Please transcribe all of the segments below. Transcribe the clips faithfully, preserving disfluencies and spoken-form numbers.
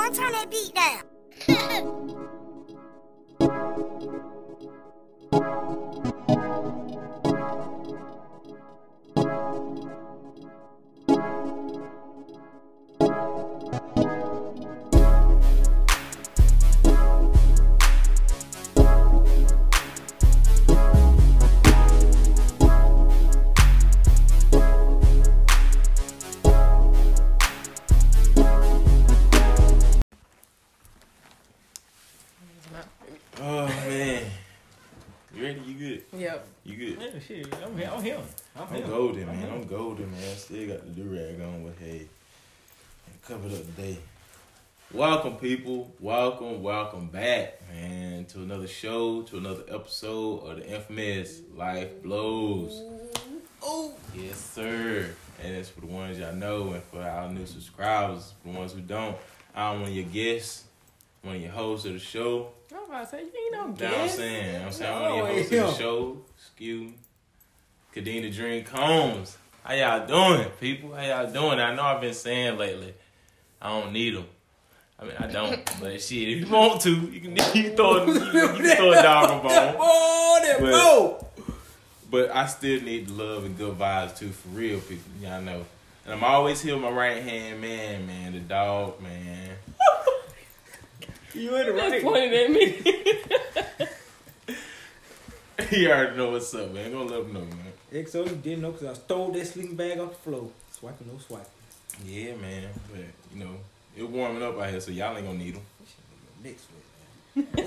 on, turn that beat down. Today. Welcome, people. Welcome, welcome back, man, to another show, to another episode of the infamous Life Blows. Oh, yes, sir. And it's for the ones y'all know and for our new subscribers, for the ones who don't. I'm one of your guests, one of your hosts of the show. I'm about to say, you ain't no guest. You know what I'm saying? I'm saying no, one of your hosts yeah. of the show. Excuse me. Kadena Dream Combs. How y'all doing, people? How y'all doing? I know I've been saying lately, I don't need them. I mean, I don't. But shit, if you want to, you can, you can throw, you, you can throw a dog a bone. Oh, but, but I still need the love and good vibes, too, for real, people. Y'all know. And I'm always here with my right-hand man, man, the dog, man. You in the right. Just pointed at me. You already know what's up, man. Gonna let them know, man. X O, you didn't know because I stole that sleeping bag off the floor. Swiping, no swiping. Yeah, man. But, you know, it's warming up out here, so y'all ain't gonna need them. Next week, man.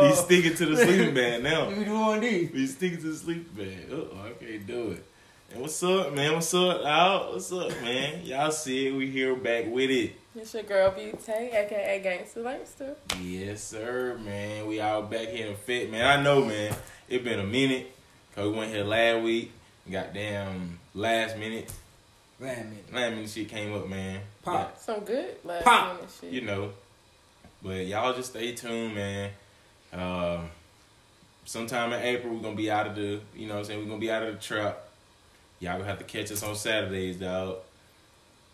We sticking to the sleeping bag now. We doing these. We sticking to the sleeping bag. Uh-oh, I can't do it. And what's up, man? What's up, out? What's up, man? Y'all see it. We here back with it. It's your girl, Beauty, a k a. Gangsta Langster. Yes, sir, man. We all back here in fit, man. I know, man. It been a minute. Cause we went here last week. Goddamn last minute. Last minute. Last minute shit came up, man. Pop. Like, some good last Pop. minute shit. You know. But y'all just stay tuned, man. Uh, sometime in April, we're going to be out of the, you know what I'm saying? We're going to be out of the trap. Y'all going to have to catch us on Saturdays, dog.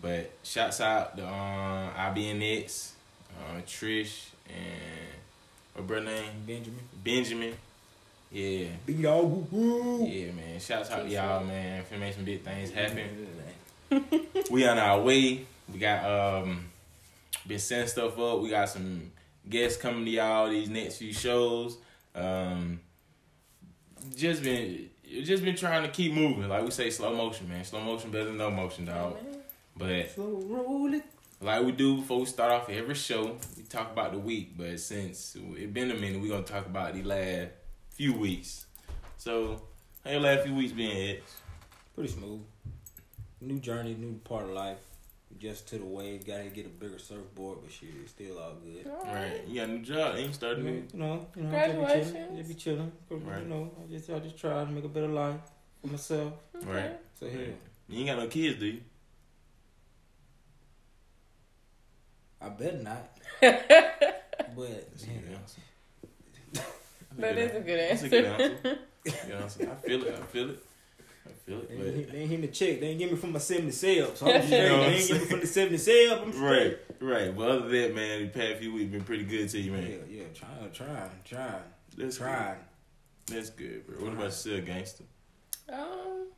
But shouts out to um, I B N X, uh, Trish, and what brother name? Benjamin. Benjamin. Yeah. Be y'all woo woo. Yeah, man. Shouts out to y'all, man, for making some big things happen. We on our way. We got um been sending stuff up. We got some guests coming to y'all these next few shows. Um just been just been trying to keep moving. Like we say, slow motion, man. Slow motion better than no motion, dog. But slow rolling. Like we do before we start off every show, we talk about the week. But since it been a minute, we gonna talk about the last few weeks. So how your last few weeks been, Ed? Pretty smooth. New journey, new part of life. Just to the wave. Gotta get a bigger surfboard, but shit, it's still all good. All right. right. You got a new job. Ain't starting new. You know, you know, graduation. Just, just be chilling. Right. You know, I just I just try to make a better life for myself. Okay. Right. So here. Right. You ain't got no kids, do you? I bet not. But yeah. That is a good answer. That's a good answer. You know, I feel it. I feel it. I feel it. They ain't, they ain't hit me check. They ain't give me from my seventy sales. So I'm just saying, you know they ain't give me from the seventy sales. Right, right. But other than that, man, the past few weeks been pretty good to you, man. Yeah, yeah. Trying, trying, trying. That's trying. Good. That's good, bro. What trying. About yourself, gangster? Um.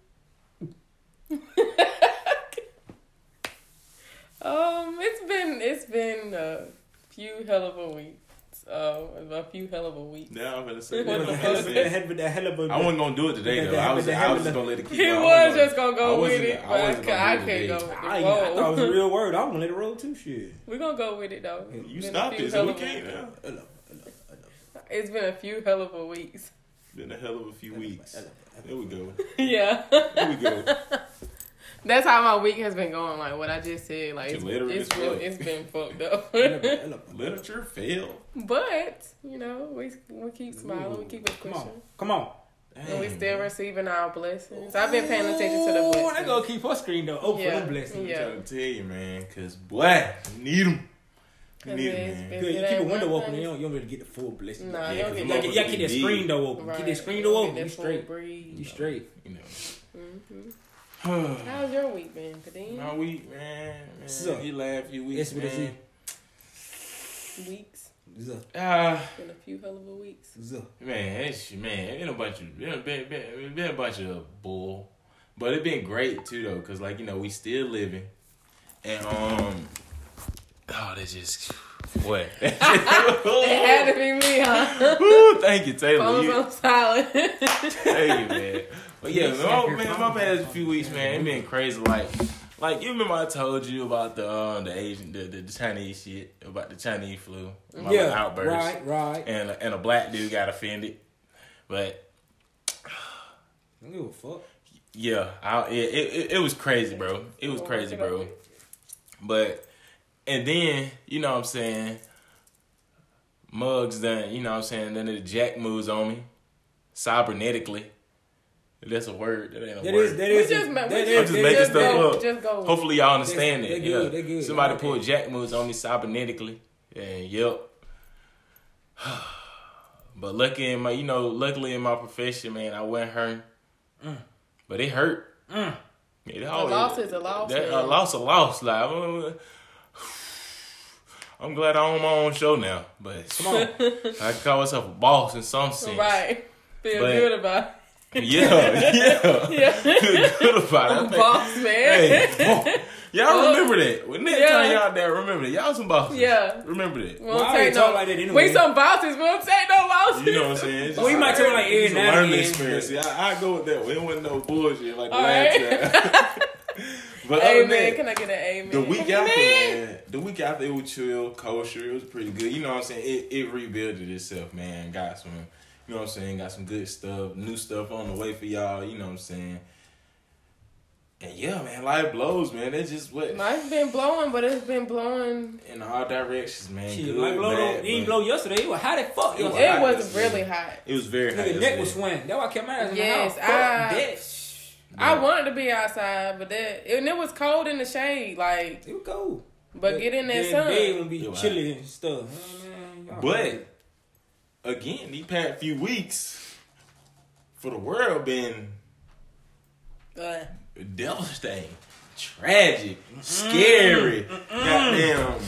um. It's been. It's been a few hell of a week. Uh, a few hell of a week. Yeah, I'm gonna say that. I wasn't gonna do it today though. I was, I was just gonna let it keep. He was, was just gonna go with it, but I, I can't today. Go with it. I, I thought it was a real word. I was gonna let it roll too. Shit, we're gonna go with it though. You stopped it, so we can't now. It's been a few hell of a weeks. Been a hell of a few weeks. There we go. Yeah. There we go. That's how my week has been going. Like what I just said, like it's, it's, real, it's been fucked up. Literature failed. But you know, we we keep smiling, we keep it pushing. Come on, come on. Dang, and we still man. Receiving our blessings. I've been paying attention to the blessings. Oh, they gonna keep her screen though. Oh, yeah. For the blessings. Yeah. I'm trying to tell you, man, cause boy, you need them. You need them, man. Good. You keep the window open, you don't, you don't really get the full blessing. Nah, yeah, you don't get. Y'all keep that screen door open. Right. Keep that screen door open. You straight. You straight. You know. Mm-hmm. How's your week been, Kadeem? My week, man. man so, you laugh your week, it's man. Weeks. So. Uh, it's been a few hell of a weeks. So. Man, it's, man, it been a bunch of, it been, been, been a bunch of bull. But it been great, too, though, because, like, you know, we still living. And, um, oh, that's just... What? It had to be me, huh? Ooh, thank you, Taylor. Phone's on silent. Thank you, man. But yeah, man, man my past few weeks, man, it been crazy. Like, like you remember I told you about the um, the Asian, the, the, the Chinese shit, about the Chinese flu, about yeah, the outburst, right, right. And and a black dude got offended, but I don't give a fuck. Yeah, I, it, it it was crazy, bro. It was crazy, bro. But. And then, you know what I'm saying, Muggs done, you know what I'm saying, then the jack moves on me, cybernetically. That's a word. That ain't a that word. Is, that is, just, that I'm is, just making just stuff go, up. Just go. Hopefully y'all understand it. Yeah. Good, somebody pulled jack moves on me cybernetically. And yep. But lucky in my, you know, luckily in my profession, man, I wasn't hurt. Mm. But it hurt. Mm. It always, a loss is a loss. That, a loss a loss. Like, I'm glad I own my own show now, but come on, I call myself a boss in some sense. Right, feel but, good about it. Yeah, yeah, yeah. Feel good about it. I'm think, boss, man. Hey, y'all remember that? When next yeah. time y'all there, remember that. Y'all some bosses. Yeah, remember that. We don't well, take no, like that anyway. We some bosses. We don't take no losses. You know what I'm saying? It's just, we might talk like every now and then. It's a learning experience. Yeah, I, I go with that. It wasn't no bullshit like the last time. But amen. That, can I get an amen? The week after, man, the week after it was chill, kosher. It was pretty good. You know what I'm saying? It it rebuilded itself, man. Got some, you know what I'm saying? Got some good stuff, new stuff on the way for y'all. You know what I'm saying? And yeah, man, life blows, man. That's just what life's been blowing, but it's been blowing in all directions, man. She, good, life blow, bad, it didn't blow yesterday. It was hot as fuck. It was, it was really hot. It was very hot. The neck was swinging. That's why I kept my ass in yes, the house. Yes, I. Yeah. I wanted to be outside, but that and it was cold in the shade, like it was cold. But, but get in that sun, it would be chilly and stuff. Mm, but again, these past few weeks for the world been uh, devastating, tragic, mm, scary, mm, goddamn.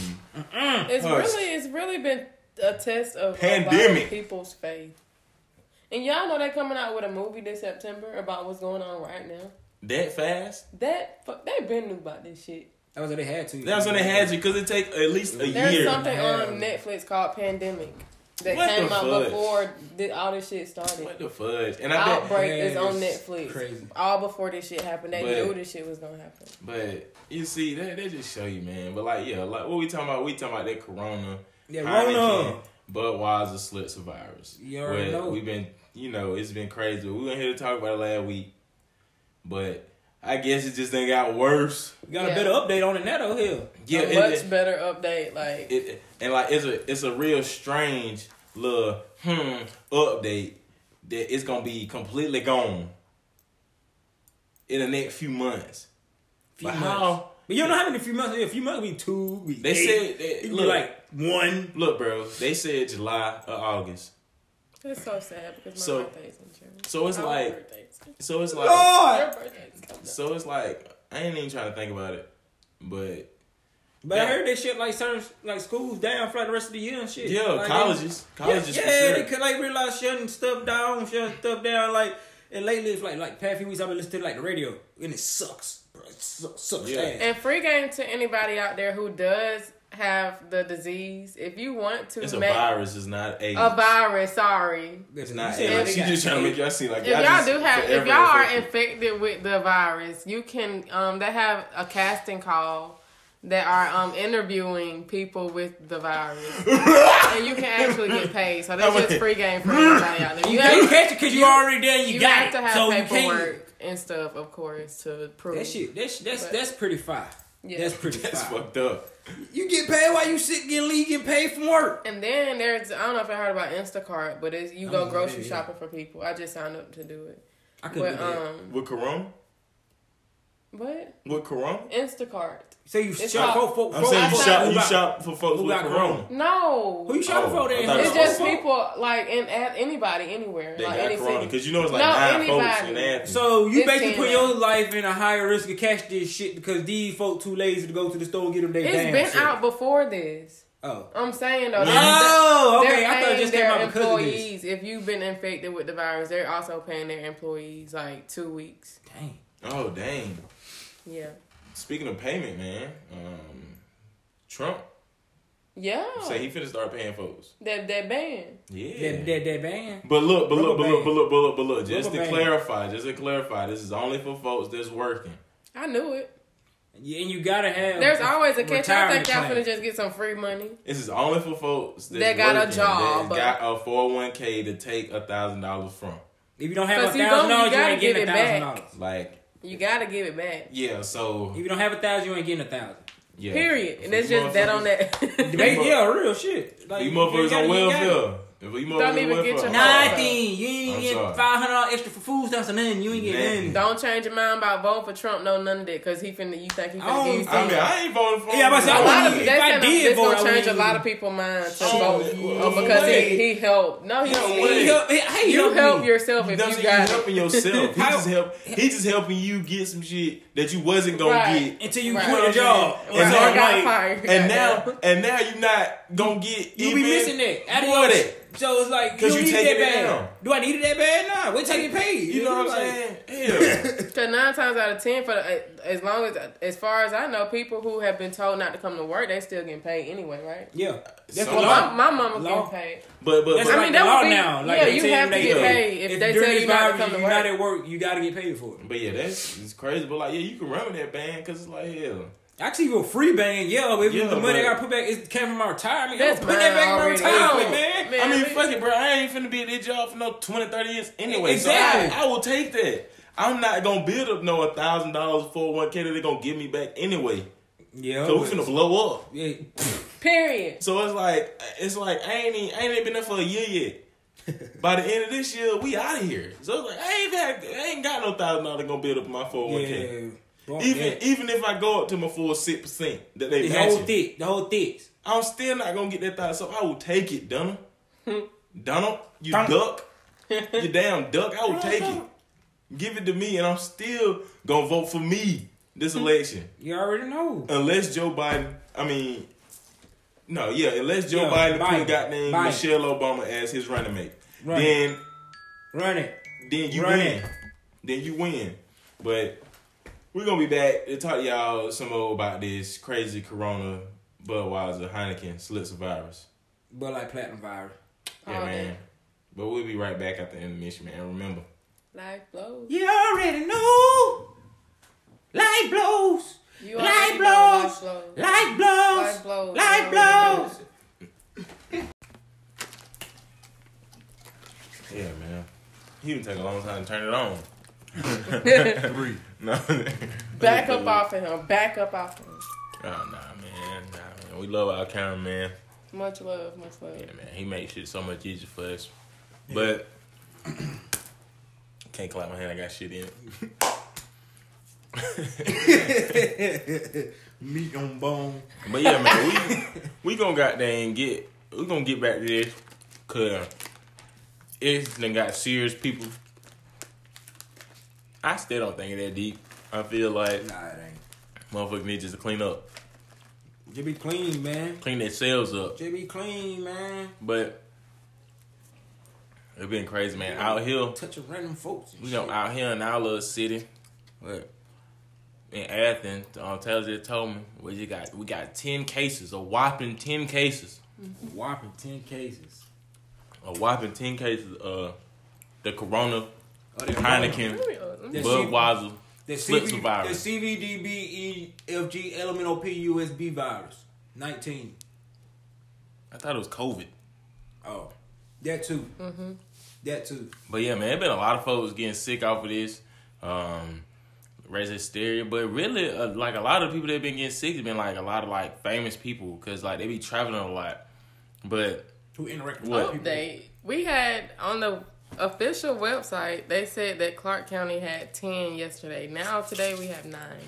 Mm, it's harsh. really, it's really been a test of pandemic a lot of people's faith. And y'all know they're coming out with a movie this September about what's going on right now. That fast? That they been new about this shit. That was what they had to. That was what they had to because it take at least a There's year. There's something Damn. on Netflix called Pandemic that what came out fudge? before the, all this shit started. What the fudge? And I Outbreak man, is on Netflix. Crazy. All before this shit happened, they but, knew this shit was gonna happen. But you see, that they just show you, man. But like, yeah, like what we talking about? We talking about that Corona. Yeah, Corona. Budweiser slits of virus. You already know. We've been, you know, it's been crazy. We were here to talk about it last week, but I guess it just done got worse. We got yeah. a better update on it now, though. Here, yeah, a much it, better update. Like it, and like it's a it's a real strange little hmm update that it's gonna be completely gone in the next few months. Few but months. How, but you don't know how many few months. A few months will be two. Weeks, they eight, said that, look, like. One. Look, bro, they said July or August. It's so sad because my so, birthday is in June. So it's Our like... So it's like... Lord! So it's like... I ain't even trying to think about it. But... But that, I heard that shit like certain... Like schools down for like the rest of the year and shit. Yeah, like, colleges. They, colleges yeah, for yeah, sure. They could like realize shutting stuff down, shutting stuff down. Like... And lately, it's like... Like past few weeks, I've been listening to like the radio. And it sucks, bro. It sucks. sucks yeah. And free game to anybody out there who does... have the disease. If you want to, it's a virus. It's not AIDS. A virus. Sorry, it's not AIDS. She's just trying to make y'all see like if y'all just, do have. If y'all are infected with the virus, you can. Um, they have a casting call that are um interviewing people with the virus, and you can actually get paid. So that's just free game for everybody out there. You, you have, catch it because you, you already there. You, you got have it. to have so paperwork and stuff, of course, to prove that shit. That's that's but, that's pretty fire. Yeah. That's pretty That's foul. fucked up. You get paid while you sit getting leave, get paid from work. And then there's, I don't know if I heard about Instacart, but it's, you go grocery that, yeah. shopping for people. I just signed up to do it. I could do that. Um, With Corona? What? With Corona? Instacart. So you it's shop for folks. I'm for, saying you shop, you got, shop for folks with Corona. Corona. No. Who you shopping oh, for then? It's just folk. people, like, and anybody, anywhere. They like, got any Corona. Because you know it's like no, nine anybody. folks and that. So you this basically put your life in a higher risk of catching this shit because these folks too lazy to go to the store and get them their damn shit. It's been out before this. Oh. I'm saying, though. Oh, okay. I thought it just came out because of this. If you've been infected with the virus, they're also paying their employees, like, two weeks. Dang. Oh, dang. Yeah. Speaking of payment, man, um, Trump. Yeah. Say he finna start paying folks. That that ban. Yeah. That that, that ban. But look, but look, but look, but look, but look, but look. Just to clarify, just to clarify, this is only for folks that's working. I knew it. Yeah, and you gotta have. There's always a catch. I think y'all finna just get some free money. This is only for folks that's that got a job, that got a four oh one k to take a thousand dollars from. If you don't have a thousand dollars, you ain't getting a thousand dollars. Like. You gotta give it back. Yeah, so if you don't have a thousand, you ain't getting a thousand. Yeah. Period. And it's just that on that. Yeah, real shit. Like, you motherfuckers on welfare. If you motherfuckers don't even get your nothing. You ain't getting five hundred dollars extra for food stamps or nothing. You ain't getting nothing. Don't change your mind about voting for Trump. No, none of that. Cause he finna. You think he finna give you something? I mean, I ain't voting for him. Yeah, but a lot of people. It's gonna change a lot of people's minds to vote because he helped. No, he don't. You help yourself if you got. He's helping yourself. He just help. He just helping you get some shit that you wasn't gonna get until you quit your job. And now, and now you not gonna get. You be missing that. More that. So it's like, you, don't you need take it that bad. Down. Do I need it that bad? Nah, we're taking paid. You, you know, know what I'm saying? Yeah. Because nine times out of ten, for the, as long as, as far as I know, people who have been told not to come to work, they still getting paid anyway, right? Yeah. That's well, my, my mama getting paid. But, but, but I mean, like that would be, now. Like, yeah, you have to get paid. If, if they tell you not to come to work. If you're not at work, you got to get paid for it. But yeah, that's it's crazy. But like, yeah, you can run with that band because it's like, hell. Actually, with free bang, yeah, but yeah, the money I gotta put back, it came from my retirement. That's put that back in my retirement, man. man. I mean, man. fuck it, bro. I ain't finna be at this job for no twenty, thirty years anyway. Exactly. So I, I will take that. I'm not gonna build up no one thousand dollars four oh one k that they're gonna give me back anyway. Yeah. So we finna blow up. Yeah. Period. So it's like, it's like, I ain't even, I ain't even been there for a year yet. By the end of this year, we out of here. So it's like, I ain't, had, I ain't got no one thousand dollars gonna build up my four oh one k. Yeah. Bro, even yeah. even if I go up to my full six percent that they match the whole thick, the whole thick, I'm still not gonna get that thought. So I will take it, Donald. Donald, you Donald. duck, you damn duck. I will take it. Give it to me, and I'm still gonna vote for me this election. You already know. Unless Joe Biden, I mean, no, yeah, unless Joe yeah, Biden, Biden put goddamn Michelle Obama as his running mate, run then it. run it. Then you run win. It. Then you win. But. We're going to be back to talk to y'all some more about this crazy Corona, Budweiser, Heineken, Slitz of virus. Bud Light Platinum virus. Yeah, oh, man. man. But we'll be right back after the intermission, man. Remember. Life blows. You already know. Life blows. You already know. Life blows. Life blows. Life blows. Life blows. Yeah, man. He would take a long time to turn it on. Three. No. Back up off of him. Back up off of him. Oh, nah, man. Nah, man. We love our cameraman. Much love. Much love. Yeah, man. He makes shit so much easier for us. Yeah. But, can't clap my hand. I got shit in it. Meat on bone. But, yeah, man. We, we gonna goddamn get, we gonna get back to this. Because it's done got serious people. I still don't think it that deep. I feel like nah, it ain't. Motherfuckers need just to clean up. Just be clean, man. Clean themselves up. Just be clean, man. But it's been crazy, man. Out here, touch random folks. And we shit. know out here in our little city, what? in Athens, um, Taylor told me we just got we got ten cases, a whopping ten cases, a whopping ten cases, a whopping ten cases of the corona. Oh, Heineken, Budweiser, Slitz of virus. The C V D B E F G L M N O P U S B virus. nineteen. I thought it was COVID. Oh. That too. Mm-hmm. That too. But yeah, man, there's been a lot of folks getting sick off of this. Um, raise hysteria. But really, uh, like a lot of people that have been getting sick have been like a lot of like famous people. Because like they be traveling a lot. But... who interact with people. They, we had on the... official website, they said that Clark County had ten yesterday. Now today we have nine.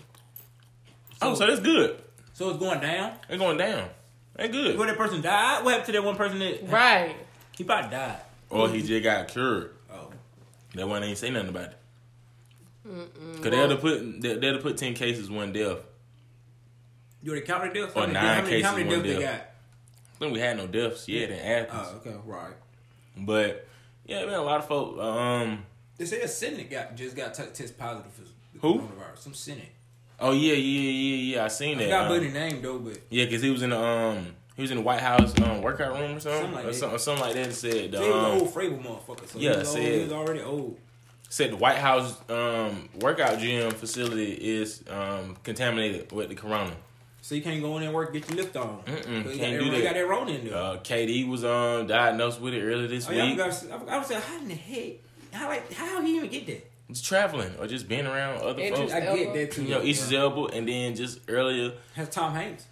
So, oh, so that's good. So it's going down? It's going down. That's good. Where that person died? What happened to that one person that... Right. He probably died. Or he just got cured. Oh. That one ain't say nothing about it. Mm-mm. Because they'll put, they'll put ten cases, one death. You already counted deaths? Or nine cases, one death. How many deaths they got? I think we had no deaths yet in Athens. Oh, okay. Right. But... yeah, man, a lot of folk. Um, they said a Senate got just got t- test positive for the who? Coronavirus. Some Senate. Oh yeah, yeah, yeah, yeah. I seen I that. Got um, buddy name though, but yeah, because he was in the um he was in the White House um, workout room or something, something like or that. Something, something like that. And said the um, old Frable motherfucker. So yeah, he was said old, he was already old. Said the White House um workout gym facility is um contaminated with the corona. So you can't go in and work, get your lift on. Mm-mm, can't do that. You got that Rona in there. Uh, K D was um, diagnosed with it earlier this oh, yeah, week. I was, I was saying, how in the heck? How like how he even get that? Just traveling or just being around other Andrew folks. I get that too. You know, Easter's elbow, and then just earlier. Has Tom Hanks?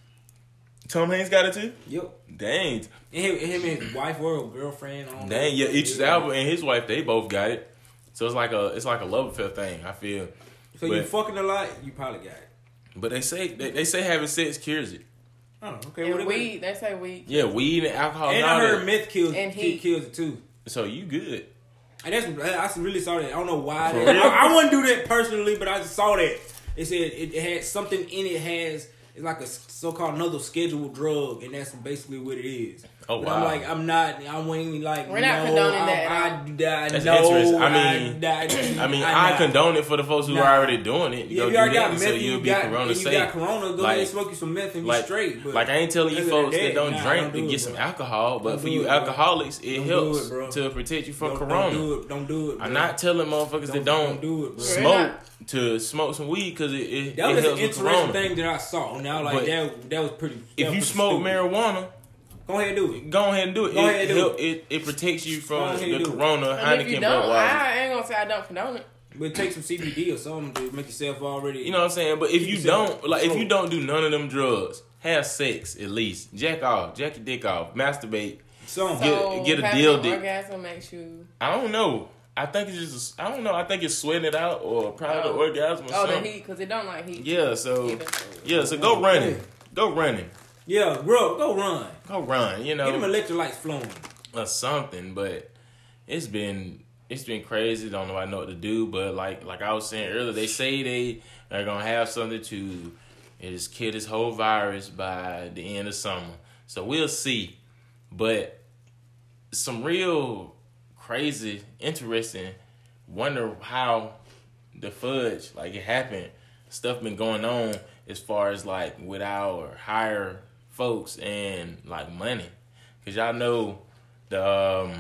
Tom Hanks got it too. Yep. Dang. And him, him and his wife or girlfriend. Dang, that. Yeah, Easter's elbow and his wife, they both got it. So it's like a it's like a love affair thing. I feel. So but, you fucking a lot, you probably got it. But they say they, they say having sex cures it. Oh, okay. And weed, they say weed. Yeah, weed and alcohol. And I heard meth kills and he kills it too. So you good? And that's I really saw that. I don't know why. That, I, I wouldn't do that personally, but I just saw that. They said it, it had something in it has it's like a so called another scheduled drug, and that's basically what it is. Oh but wow! I'm like I'm not. I wouldn't even like. We're not no, condoning I, that. I, I, I know. I mean, I, I, I mean, I, I condone it for the folks who nah. are already doing it. Yeah, go if you already got meth, so you'll you be got, corona safe. You got corona. Go like, ahead, smoke you some meth and be like, straight. But like I ain't telling you folks that don't nah, drink don't do to get it, some alcohol, but don't for you it, alcoholics, it don't helps it, to protect you from don't, corona. Don't do it. Don't do it. Bro. I'm not telling motherfuckers that don't smoke to smoke some weed because it helps with corona. That was an interesting thing that I saw. Now, like that, that was pretty. If you smoke marijuana. Go ahead and do it. Go ahead and do it. Go ahead and do it. It, it, it protects you from the corona. And if you don't, I ain't going to say I don't condone it. But take some C B D or something to make yourself already... You know what I'm saying? But if you don't... like, if you don't do none of them drugs, have sex at least. Jack off. Jack your dick off. Masturbate. So, get, get a deal dick. Orgasm makes you... I don't know. I think it's just... I don't know. I think it's sweating it out or probably oh. the orgasm or oh, something. Oh, the heat. Because it don't like heat. Yeah, so... Either. Yeah, so go running. Go running. Yeah, bro, go run. Go run, you know. Get them electrolytes flowing. Or something, but it's been it's been crazy. Don't know I know what to do, but like like I was saying earlier, they say they are gonna have something to just kill this whole virus by the end of summer. So we'll see. But some real crazy, interesting, wonder how the fudge like it happened. Stuff been going on as far as like with our higher folks and like money, because y'all know the um,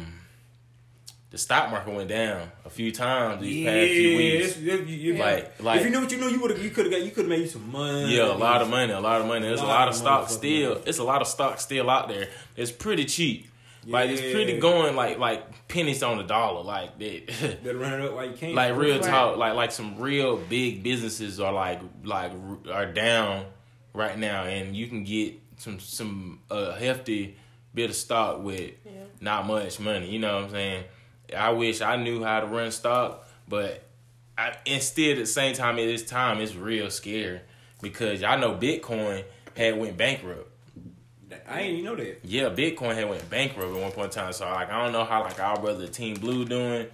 the stock market went down a few times these yeah, past few weeks. It's, it's, it's, like, like if you knew what you knew, you would you could have you could have made some money. Yeah, a lot of money, a lot of money. There's a lot, a lot of, of stock still. Money. It's a lot of stock still out there. It's pretty cheap. Yeah. Like it's pretty going like like pennies on the dollar. Like that. Better run it up like you can. Like real talk. Like like some real big businesses are like like are down right now, and you can get some some a uh, hefty bit of stock with yeah. not much money. You know what I'm saying? I wish I knew how to run stock, but I, instead at the same time at this time it's real scary because I know Bitcoin had went bankrupt. I didn't even know that. Yeah, Bitcoin had went bankrupt at one point in time. So like I don't know how like our brother Team Blue doing.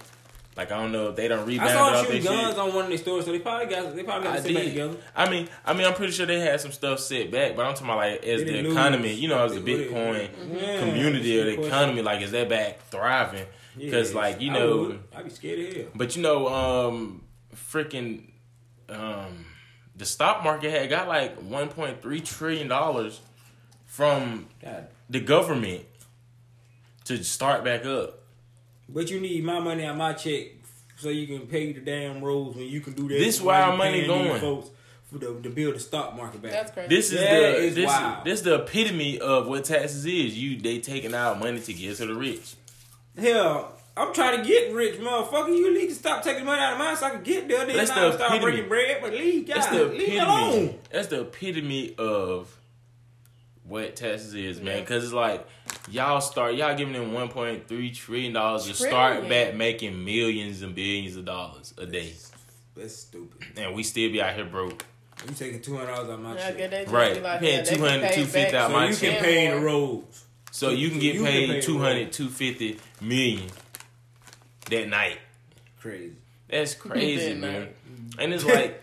Like I don't know if they done rebounded off their shit. I saw shooting guns shit. On one of their stores, so they probably got they probably got to sit back together. I mean, I mean, I'm pretty sure they had some stuff set back, but I'm talking about like as the economy, lose. You know, as the Bitcoin yeah. community or the economy, like is that back thriving? Because yeah, like you know, I'd be scared of hell. But you know, um, freaking, um, the stock market had got like one point three trillion dollars from God. The government to start back up. But you need my money on my check so you can pay the damn roads when you can do that. This is why our money going. Folks for the, to build the stock market back. That's crazy. This is that the is this, wild. This is the epitome of what taxes is. You they taking out money to give to the rich. Hell, I'm trying to get rich, motherfucker. You need to stop taking money out of mine so I can get there. Then I the start breaking bread, but leave guys. Leave me alone. That's the epitome of what taxes is, man. Because it's like y'all start y'all giving them one point three trillion dollars to start back making millions and billions of dollars a day. That's, that's stupid. And we still be out here broke. You taking two hundred dollars out my yeah, check, right? Like you paying two hundred, two fifty out so my check. So you can pay the roads. So you can get you paid, paid two hundred, two hundred fifty million that night. Crazy. That's crazy, that man. Night. And it's like,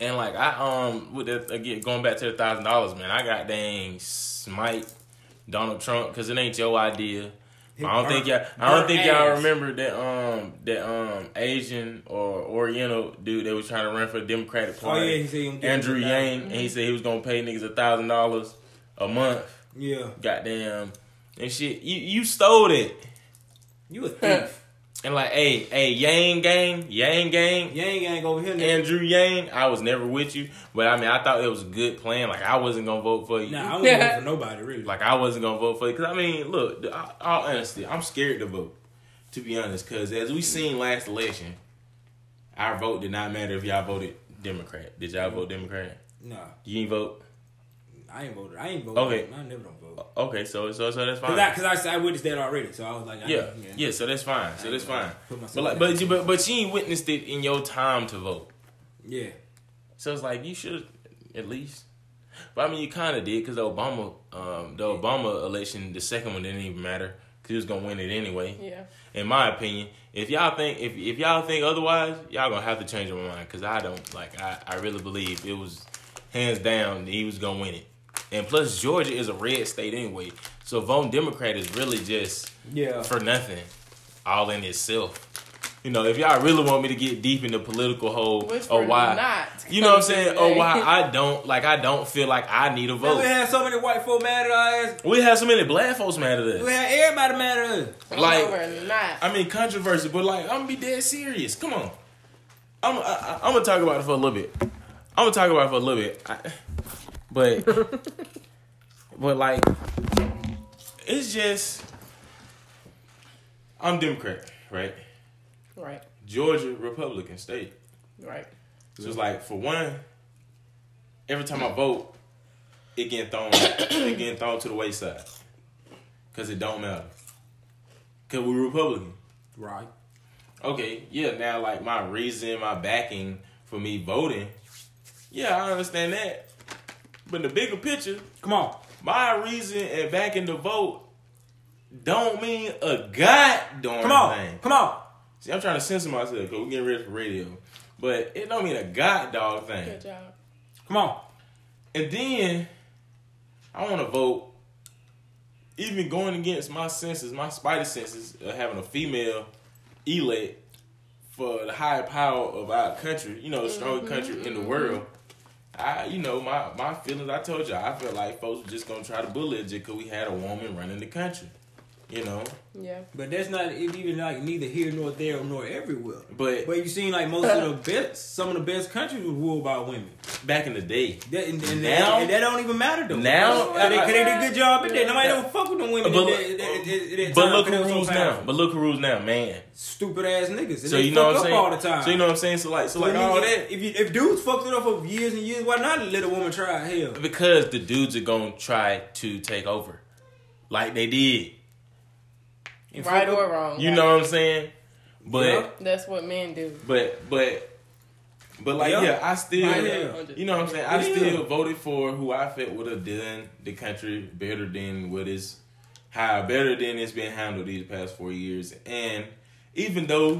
and like I um with that again going back to the thousand dollars, man. I got dang smite Donald Trump because it ain't your idea. I don't her, think y'all. I don't think ass. y'all remember that um that um Asian or Oriental dude that was trying to run for the Democratic Party. Oh yeah, he said he was Andrew Yang, mm-hmm. and he said he was gonna pay niggas a thousand dollars a month. Yeah, goddamn, and shit. You you stole it. You a thief. And like, hey, hey, Yang Gang, Yang Gang, Yang Gang over here, nigga. Andrew Yang. I was never with you, but I mean, I thought it was a good plan. Like, I wasn't gonna vote for you. Nah, I wasn't voting for nobody, really. Like, I wasn't gonna vote for you because I mean, look, I, all honesty, I'm scared to vote. To be honest, because as we seen last election, our vote did not matter if y'all voted Democrat. Did y'all vote Democrat? Nah. You ain't vote. I ain't voted. I ain't voted. Okay. I never don't vote. Okay, so so so that's fine. Because I, cause I, I witnessed that already, so I was like, I yeah. yeah, yeah. So that's fine. So that's fine. But like, but you, but but you ain't witnessed it in your time to vote. Yeah. So it's like you should at least. But I mean, you kind of did because the Obama, um, the Obama election, the second one didn't even matter because he was gonna win it anyway. Yeah. In my opinion, if y'all think if if y'all think otherwise, y'all gonna have to change your mind because I don't like I I really believe it was hands down that he was gonna win it. And plus, Georgia is a red state anyway, so voting Democrat is really just yeah. for nothing, all in itself. You know, if y'all really want me to get deep in the political hole, which or why, not you know what I'm saying, or why I don't like, I don't feel like I need a vote. Man, we had so many white folks mad at us. We had so many black folks mad at us. We had everybody mad at us. Like, no, not. I mean, controversy, but like, I'm gonna be dead serious. Come on, I'm I, I'm gonna talk about it for a little bit. I'm gonna talk about it for a little bit. I, But, but like, it's just, I'm Democrat, right? Right. Georgia, Republican state. Right. So it's like, for one, every time I vote, it getting thrown, it getting thrown to the wayside. Because it don't matter. Because we're Republican. Right. Okay, yeah, now like my reason, my backing for me voting, yeah, I understand that. But the bigger picture, come on. My reason and backing the vote don't mean a goddamn come on, thing. Come on. See, I'm trying to censor myself because we're getting ready for radio. But it don't mean a goddamn thing. Good job. Come on. And then I want to vote, even going against my senses, my spider senses, of having a female elect for the higher power of our country, you know, the strongest mm-hmm. country in the world. I, you know, my, my feelings, I told y'all, I felt like folks were just going to try to bully it because we had a woman running the country, you know? Yeah. But that's not even like neither here nor there nor everywhere. But but you seen like most of the best, some of the best countries was ruled by women. Back in the day. That, and, and, now, that, and that don't even matter though. Now? Because they, they did a good job at that. Nobody don't fuck with them women. But, that, that, that, that but look who rules now. But look who rules now, man. Stupid ass niggas. And so you know what I'm saying? All the time. So you know what I'm saying? So like, so like all that. If you, if dudes fucked it up for years and years, why not let a woman try? Hell. Because the dudes are going to try to take over. Like they did. If right or wrong. You right. know what I'm saying? But yeah, that's what men do. But but but like yeah, yeah I still right you know what I'm saying? I yeah. still voted for who I felt would have done the country better than what is how better than it's been handled these past four years. And even though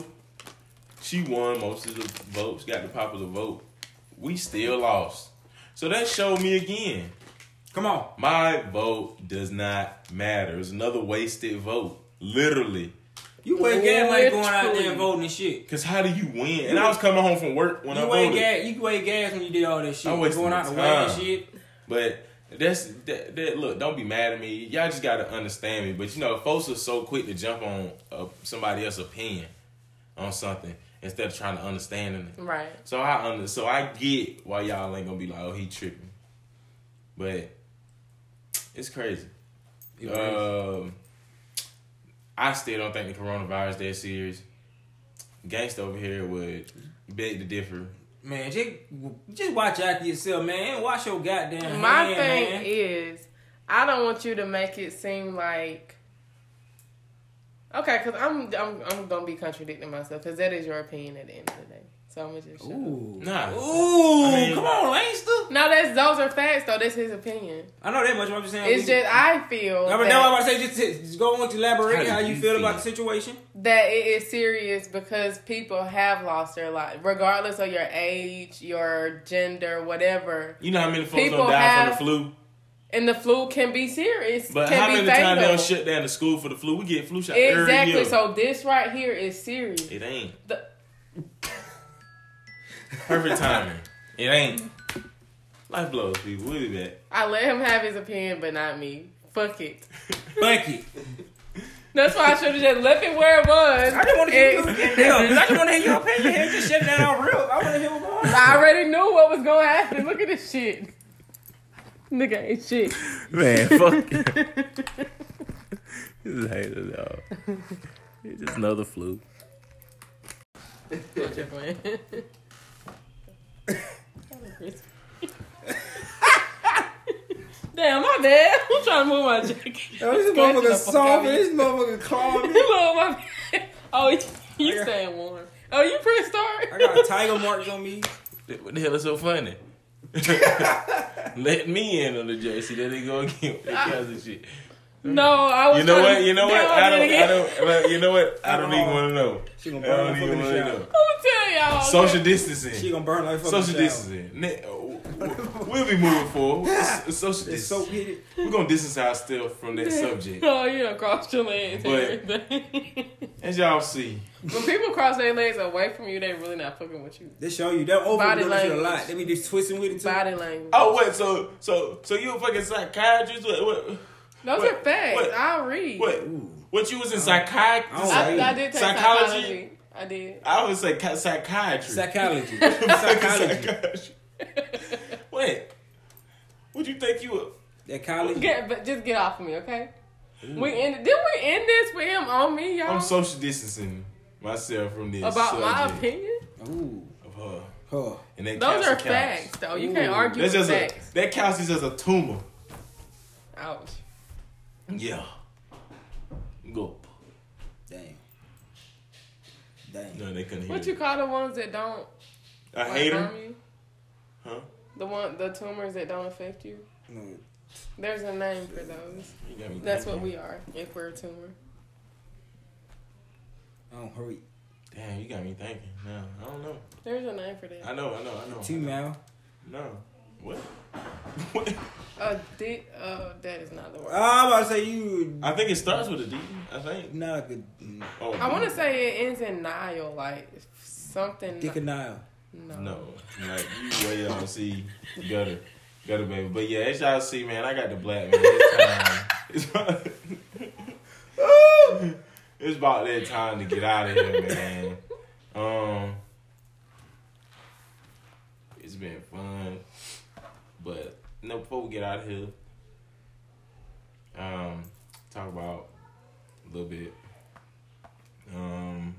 she won most of the votes, got the popular vote, we still lost. So that showed me again. Come on. My vote does not matter. It's another wasted vote. Literally. You ain't gas like going out there and voting and shit. Because how do you win? And I was coming home from work when you I voted. Gas, you weigh gas when you did all this shit. I was going out the way and shit. But that's, that, that, look, don't be mad at me. Y'all just got to understand me. But, you know, folks are so quick to jump on uh, somebody else's opinion on something instead of trying to understand it. Right. So I, under, so I get why y'all ain't going to be like, oh, he tripping. But it's crazy. It um... I still don't think the coronavirus that serious. Gangsta over here would beg to differ. Man, just, just watch out for yourself, man. Watch your goddamn My hand, thing man. is, I don't want you to make it seem like, okay, because I'm I'm I'm gonna be contradicting myself because that is your opinion at the end of the day. So I'm gonna just shut Ooh, up. Nah. Ooh, I mean, come on, Langster. No, that's those are facts though. That's his opinion. I know that much. But I'm just saying. It's just I feel. No, but now I'm about to say just, just go on to elaborate how, how you feel, feel about the situation. That it is serious because people have lost their life, regardless of your age, your gender, whatever. You know how many folks don't die from the flu. And the flu can be serious. But can how many times they'll shut down the school for the flu? We get flu shot exactly. every year. Exactly. So this right here is serious. It ain't. The- Perfect timing. It ain't. Life blows, people. We'll be back. I let him have his opinion, but not me. Fuck it. Fuck it. That's why I should have just left it where it was. I didn't want to hear your opinion. I just want to hear your opinion. Here, just shut it down real. I want to hear what was going on. I already knew what was going to happen. Look at this shit. Nigga ain't shit. Man, fuck it. This is haters, y'all. It's just another flu. What's your plan? Damn, my bad. I'm trying to move my jacket. Yo, this motherfucker soft and this motherfucker clawed me. Look, my bad. Oh, you got, staying warm. Oh, you pressed start. I got tiger marks on me. What the hell is so funny? Let me in on the jersey. There they go again. That shit. No, I was. You know what? You know what? I don't. I don't. Like, you know what? I don't even want to know. She gonna burn. I don't even want to know. I'm telling y'all. Social distancing. She gonna burn like fucking. Social distancing. We'll be moving forward. Social distancing. We're gonna distance ourselves from that subject. Oh, you done crossed your legs and everything. As y'all see, when people cross their legs away from you, they really not fucking with you. They show you. They're over body language a lot. They be just twisting with it too. Body language. Oh wait, so so so you a fucking psychiatrist? What? what? Those what, are facts. I'll read. What? What you was in psychiatry? I, I did take psychology. psychology. I did. I was like psychiatry. Psychology. Psychology. What? What you think you were? That college. Get, but just get off of me, okay? Ooh. We ended. Did we end this with him on me, y'all? I'm social distancing myself from this about subject. My opinion. Ooh. Of her. Her. And that those are facts, though. You Ooh. Can't argue that's with just facts. A, that counts as a tumor. Ouch. Yeah. Go. Damn. Damn. No, they couldn't hear. What you call the ones that don't? I like, hate them. You? Huh? The one, the tumors that don't affect you. No. There's a name for those. That's what we are. If we're a tumor. Oh, hurry. Damn, you got me thinking. No, I don't know. There's a name for that. I know, I know, I know. T-mal. No. What? What? Uh, D, uh, that is not the word. I was about to say you. I think it starts with a D. I think. No, nah, good. Oh, I want to say it ends in Nile, like something. Dick and Nile. No. No. Like you way out. See, you gotta, gotta baby. But yeah, as y'all see, man, I got the black man. It's time. It's, it's about that time to get out of here, man. Um, it's been fun, but. No, before we get out of here, um, talk about a little bit. Um,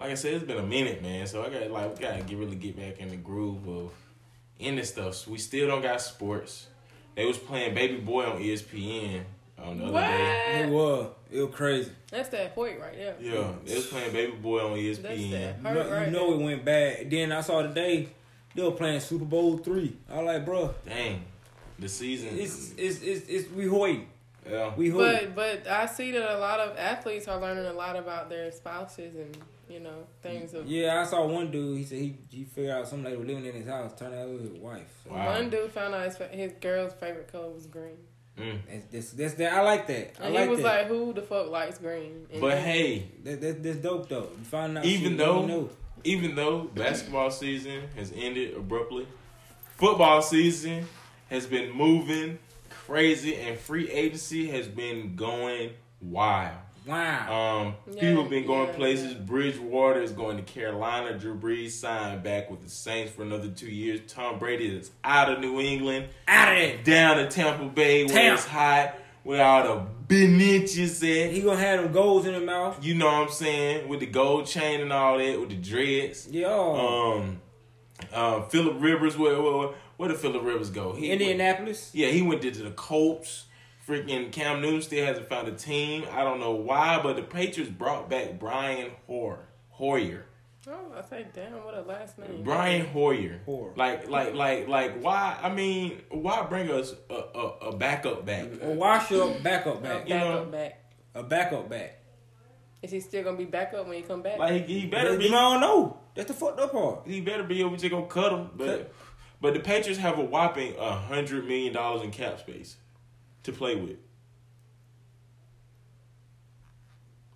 like I said, it's been a minute, man. So I got like we gotta get really get back in the groove of ending stuff. So we still don't got sports. They was playing Baby Boy on E S P N on the what? Other day. It was it was crazy. That's that point right there. Yeah, they was playing Baby Boy on E S P N. That's that hurt you know, right you know it went bad. Then I saw today. They were playing Super Bowl three. I was like, bro. Dang. The season. It's, it's, it's, it's, we hoy. Yeah. We hoy. But, but I see that a lot of athletes are learning a lot about their spouses and, you know, things. Of, yeah, I saw one dude. He said he, he figured out somebody was living in his house. Turned out it was his wife. So. Wow. One dude found out his, his girl's favorite color was green. Mm. That's, that's, that's that. I like that. I and like he was that. Like, who the fuck likes green? And but hey. That, that, that's dope, though. You find out even though. Know. Even though basketball season has ended abruptly, football season has been moving crazy, and free agency has been going wild. Wow. Um, yeah, people have been going yeah, places. Yeah. Bridgewater is going to Carolina. Drew Brees signed back with the Saints for another two years. Tom Brady is out of New England. Out of it. Down to Tampa Bay Tampa. Where it's hot. Where all the benches at. He gonna have them golds in the mouth. You know what I'm saying? With the gold chain and all that. With the dreads. Yeah. Um, uh, Phillip Rivers. Where, where, Where did Phillip Rivers go? He Indianapolis? Went, yeah, he went to the Colts. Freaking Cam Newton still hasn't found a team. I don't know why, but the Patriots brought back Brian Hoyer. Hoyer. Oh, I say, damn, what a last name. Brian Hoyer. Hoyer. Like, like, like, like, why? I mean, why bring us a, a, a backup back? Well, why should backup back? A backup you know, back. A backup back. Is he still gonna be backup when he come back? Like he, he better be. I don't know. That's the fucked up part. He better be. Or we just gonna cut him. But cut. But the Patriots have a whopping a hundred million dollars in cap space to play with.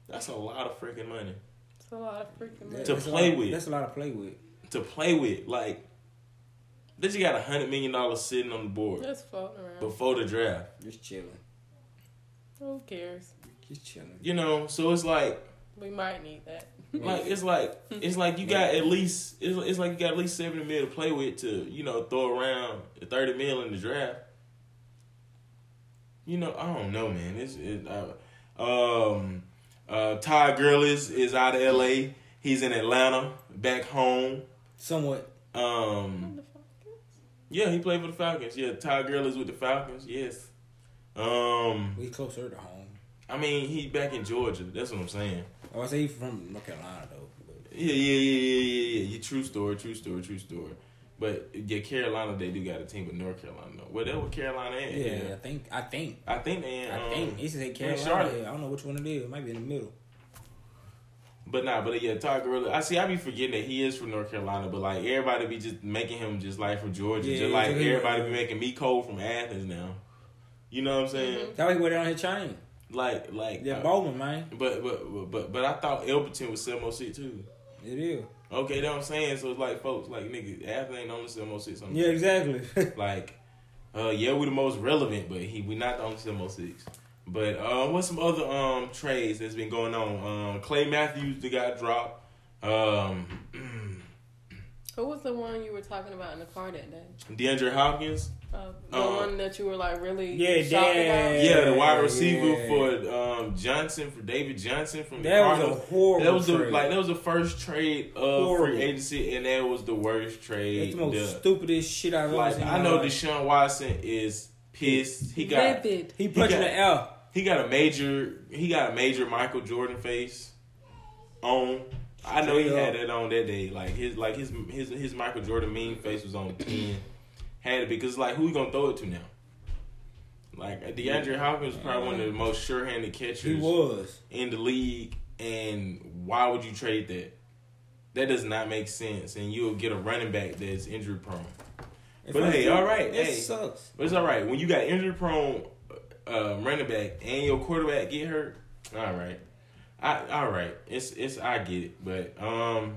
That's a lot of freaking money. That's a lot of freaking money. To play with. That's a lot of play with. To play with, like, they just got a hundred million dollars sitting on the board. Just floating around before the draft. Just chilling. Who cares? Just chilling. You know, so it's like we might need that. Like it's like it's like you got at least it's it's like you got at least seventy mil to play with to, you know, throw around thirty mil in the draft. You know, I don't know, man. It's it, uh, um, uh, Ty Gillis is out of L A. He's in Atlanta, back home. Somewhat. Um, yeah, he played for the Falcons. Yeah, Ty Gillis with the Falcons. Yes. Um, he's closer to home. I mean, he back in Georgia. That's what I'm saying. Oh, I say he's from North Carolina, though. But... Yeah, yeah, yeah, yeah, yeah, yeah. True story, true story, true story. But, yeah, Carolina, they do got a team with North Carolina, though. Well, that was Carolina and... Yeah, yeah, I think. I think. I think they in... Um, I think. It's in Carolina. I don't know which one it is. It might be in the middle. But, nah, but, yeah, Ty Gillis. I see, I be forgetting that he is from North Carolina, but, like, everybody be just making him just like from Georgia. Yeah, just like yeah, everybody yeah. be making me cold from Athens now. You know what I'm saying? Mm-hmm. That's why he went down his chain. Like, like, yeah, Bowman, man. But, but, but, but, I thought Elberton was seven oh six too. It is. Okay, that's what I'm saying. So it's like, folks, like, nigga, Athens ain't on the seven oh six. I'm yeah, exactly. Like, uh, yeah, we the most relevant, but he we not the only seven oh six. But uh, what's some other um trades that's been going on? Um, Clay Matthews, the guy dropped. Um, who was the one you were talking about in the car that day? DeAndre Hopkins. Uh, the um, one that you were like really yeah, shocked about? Yeah, the wide receiver yeah. for um, Johnson, for David Johnson from the Cardinals. That was a horrible that was trade. A, like, that was the first trade of horrible. free agency, and that was the worst trade. That's the most the, stupidest shit I've like, ever seen. I know Deshaun Watson is pissed. He got Vivid. He punching the L. He got a major. He got a major Michael Jordan face on. I know he had that on that day. Like his, like his, his, his Michael Jordan mean face was on ten. Had it because, like, who we going to throw it to now? Like, DeAndre Hopkins was probably one of the most sure-handed catchers he was. in the league. And why would you trade that? That does not make sense. And you'll get a running back that's injury-prone. But, like, hey, all right. That hey, sucks. But it's all right. When you got injury-prone uh, running back and your quarterback get hurt, all right. I, all right. It's, it's, I get it. But um,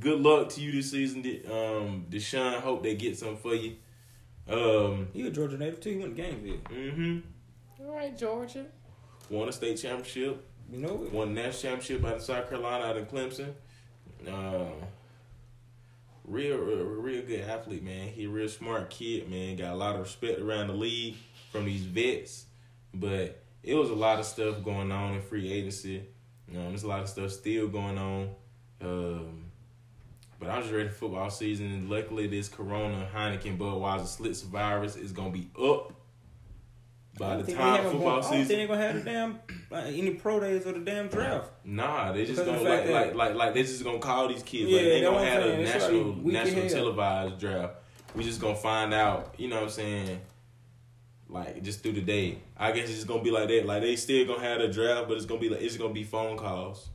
good luck to you this season, um, Deshaun. Hope they get something for you. Um, he a Georgia native too. He went to Gainesville. Mm-hmm. All right, Georgia. Won a state championship. You know it. Won a national championship out of South Carolina, out of Clemson. Uh, real, real, real good athlete, man. He a real smart kid, man. Got a lot of respect around the league from these vets. But it was a lot of stuff going on in free agency. Um, there's a lot of stuff still going on. Um. But I'm just ready for football season, and luckily this Corona, Heineken, Budweiser, Slitz virus is gonna be up by the time football season. I don't think they're gonna have the damn like, any pro days or the damn draft. Nah, they just gonna like, like like like they just gonna call these kids. Yeah, like they gonna have a national national televised draft. We just gonna find out. You know what I'm saying? Like just through the day. I guess it's just gonna be like that. Like they still gonna have a draft, but it's gonna be like it's gonna be phone calls.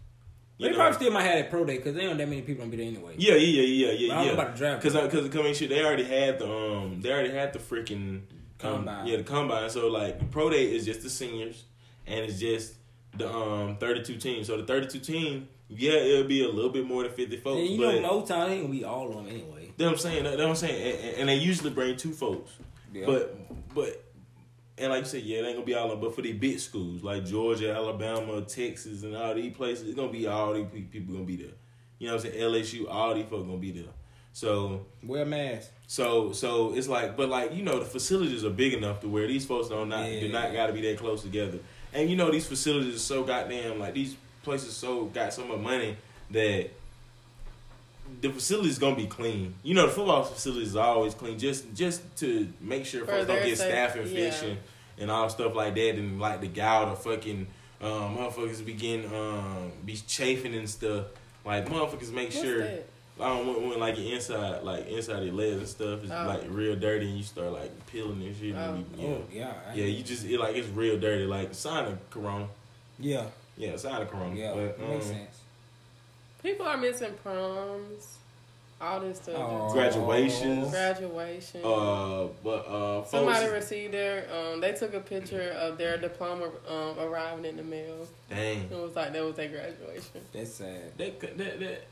You they know, probably still might have that pro day because they don't that many people gonna be there anyway. Yeah, yeah, yeah, yeah, but yeah. I don't know about the draft because because the coming shit they already had the um they already had the freaking combine um, yeah the combine so like the pro day is just the seniors and it's just the um thirty two teams so the thirty two team yeah it'll be a little bit more than fifty folks and you but, know most time they gonna be all on anyway. That's what I'm saying. That's what I'm saying and, and they usually bring two folks yeah. but but. And like you said, yeah, it ain't going to be all of them, but for these big schools, like Georgia, Alabama, Texas, and all these places, it's going to be all these people going to be there. You know what I'm saying? L S U, all these folks going to be there. So... Wear masks. So, so it's like... But, like, you know, the facilities are big enough to where these folks don't not, yeah. do not got to be that close together. And, you know, these facilities are so goddamn... Like, these places so got so much money that the facility is gonna be clean. You know, the football facilities are always clean, just just to make sure folks don't get staff infection yeah. and all stuff like that, and like the gout or fucking um, motherfuckers begin um be chafing and stuff. Like motherfuckers make What's sure that? Um, when, when like your inside like inside your legs and stuff is oh. like real dirty, and you start like peeling and shit. Oh. And you, you know, oh, yeah, I yeah. You just it, like it's real dirty, like sign of corona. Yeah, yeah, sign of corona. Yeah, but, um, makes sense. People are missing proms, all this stuff. Oh. Graduations. Graduation. Uh, but uh, somebody folks, received their um. They took a picture of their diploma um arriving in the mail. Dang. It was like that was their graduation. That's sad. That that that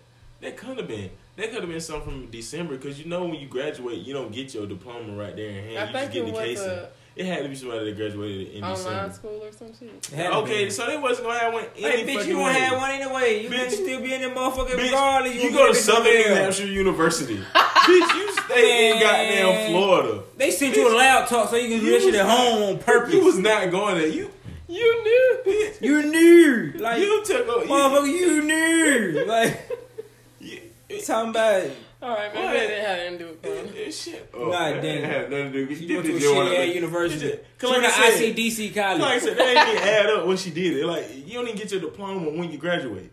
that could have been that could have been something from December, because you know when you graduate you don't get your diploma right there in hand. I you think just get it the was casing. A, It had to be somebody that graduated in December. Online school or some shit. Okay, so they wasn't gonna have one. Hey, bitch, you won't have one anyway. You bitch, still be in the motherfucking regardless. You, you go to Southern New Hampshire University. Bitch, you stay in goddamn Florida. They sent you a laptop so you can do that shit at home on purpose. You was not going there. You, you knew, bitch. You knew, like you took a motherfucker. You knew, like talking about. All right, maybe they didn't have anything to do with Corona. It, it, shit. Oh, God damn. It had nothing to do with it. She, she went to a shitty university. She went to I C D C college. Like I said, they didn't add up when she did it. Like, you don't even get your diploma when you graduate.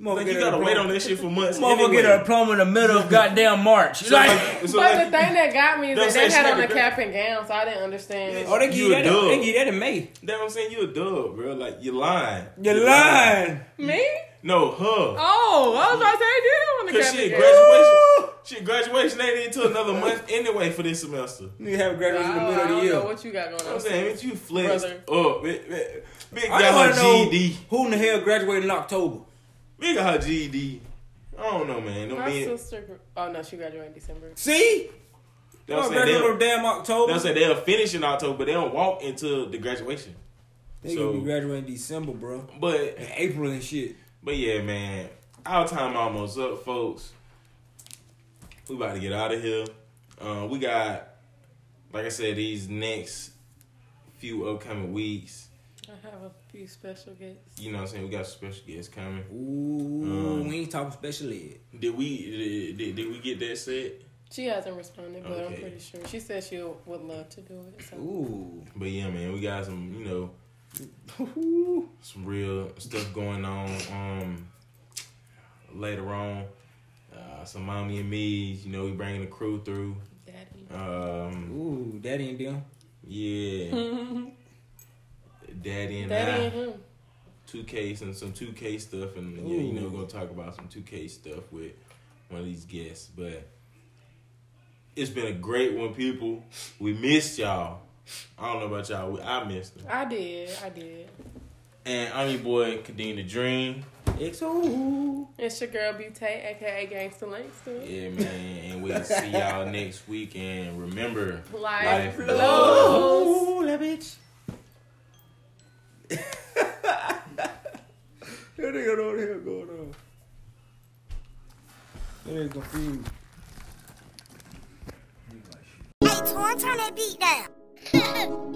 Like, you gotta wait on that shit for months. Motherfucker anyway. Get a diploma in the middle of goddamn March. So like, so but like, the thing that got me is that they had on a cap and gown, so I didn't understand. Oh, they give that, that in May. That's what I'm saying. You a dub, bro. Like, you're lying. You're, you're lying. lying. Me? No, her. Oh, I was about to say they did on the cap and gown. Graduation. Shit, graduation ain't until another month anyway for this semester. You have graduation in the middle of the year. I don't know what you got going on. I'm saying, bitch, you flexed up. Big got her G E D. Who in the hell graduated in October? Big got her G E D. I don't know, man. My sister, oh no, she graduated in December. See? They don't graduate from damn October. That's what they'll finish in October, but they don't walk until the graduation. They gonna be graduating in December, bro. But April and shit. But yeah, man. Our time almost up, folks. We about to get out of here. Uh, we got, like I said, these next few upcoming weeks. I have a few special guests. You know what I'm saying? We got special guests coming. Ooh, um, we ain't talking special ed. Did we, did, did we get that set? She hasn't responded, but okay. I'm pretty sure. She said she would love to do it. So. Ooh. But yeah, man, we got some, you know, some real stuff going on um, later on. Uh, some mommy and me's, you know, we bringing the crew through. Daddy. Um, Ooh, daddy and them. Yeah. daddy and daddy I. And him. two K and some two K stuff, and yeah, you know, we're gonna talk about some two K stuff with one of these guests. But it's been a great one, people. We missed y'all. I don't know about y'all. I missed them. I did. I did. And I'm your boy, Kadeem the Dream. X O. It's your girl, Bute, a k a. Gangsta Langston. Yeah, man. And we'll see y'all next week. And remember, life blows. That bitch. That nigga know what the hell going on. That nigga confused. Wait, Torn, turn that beat down.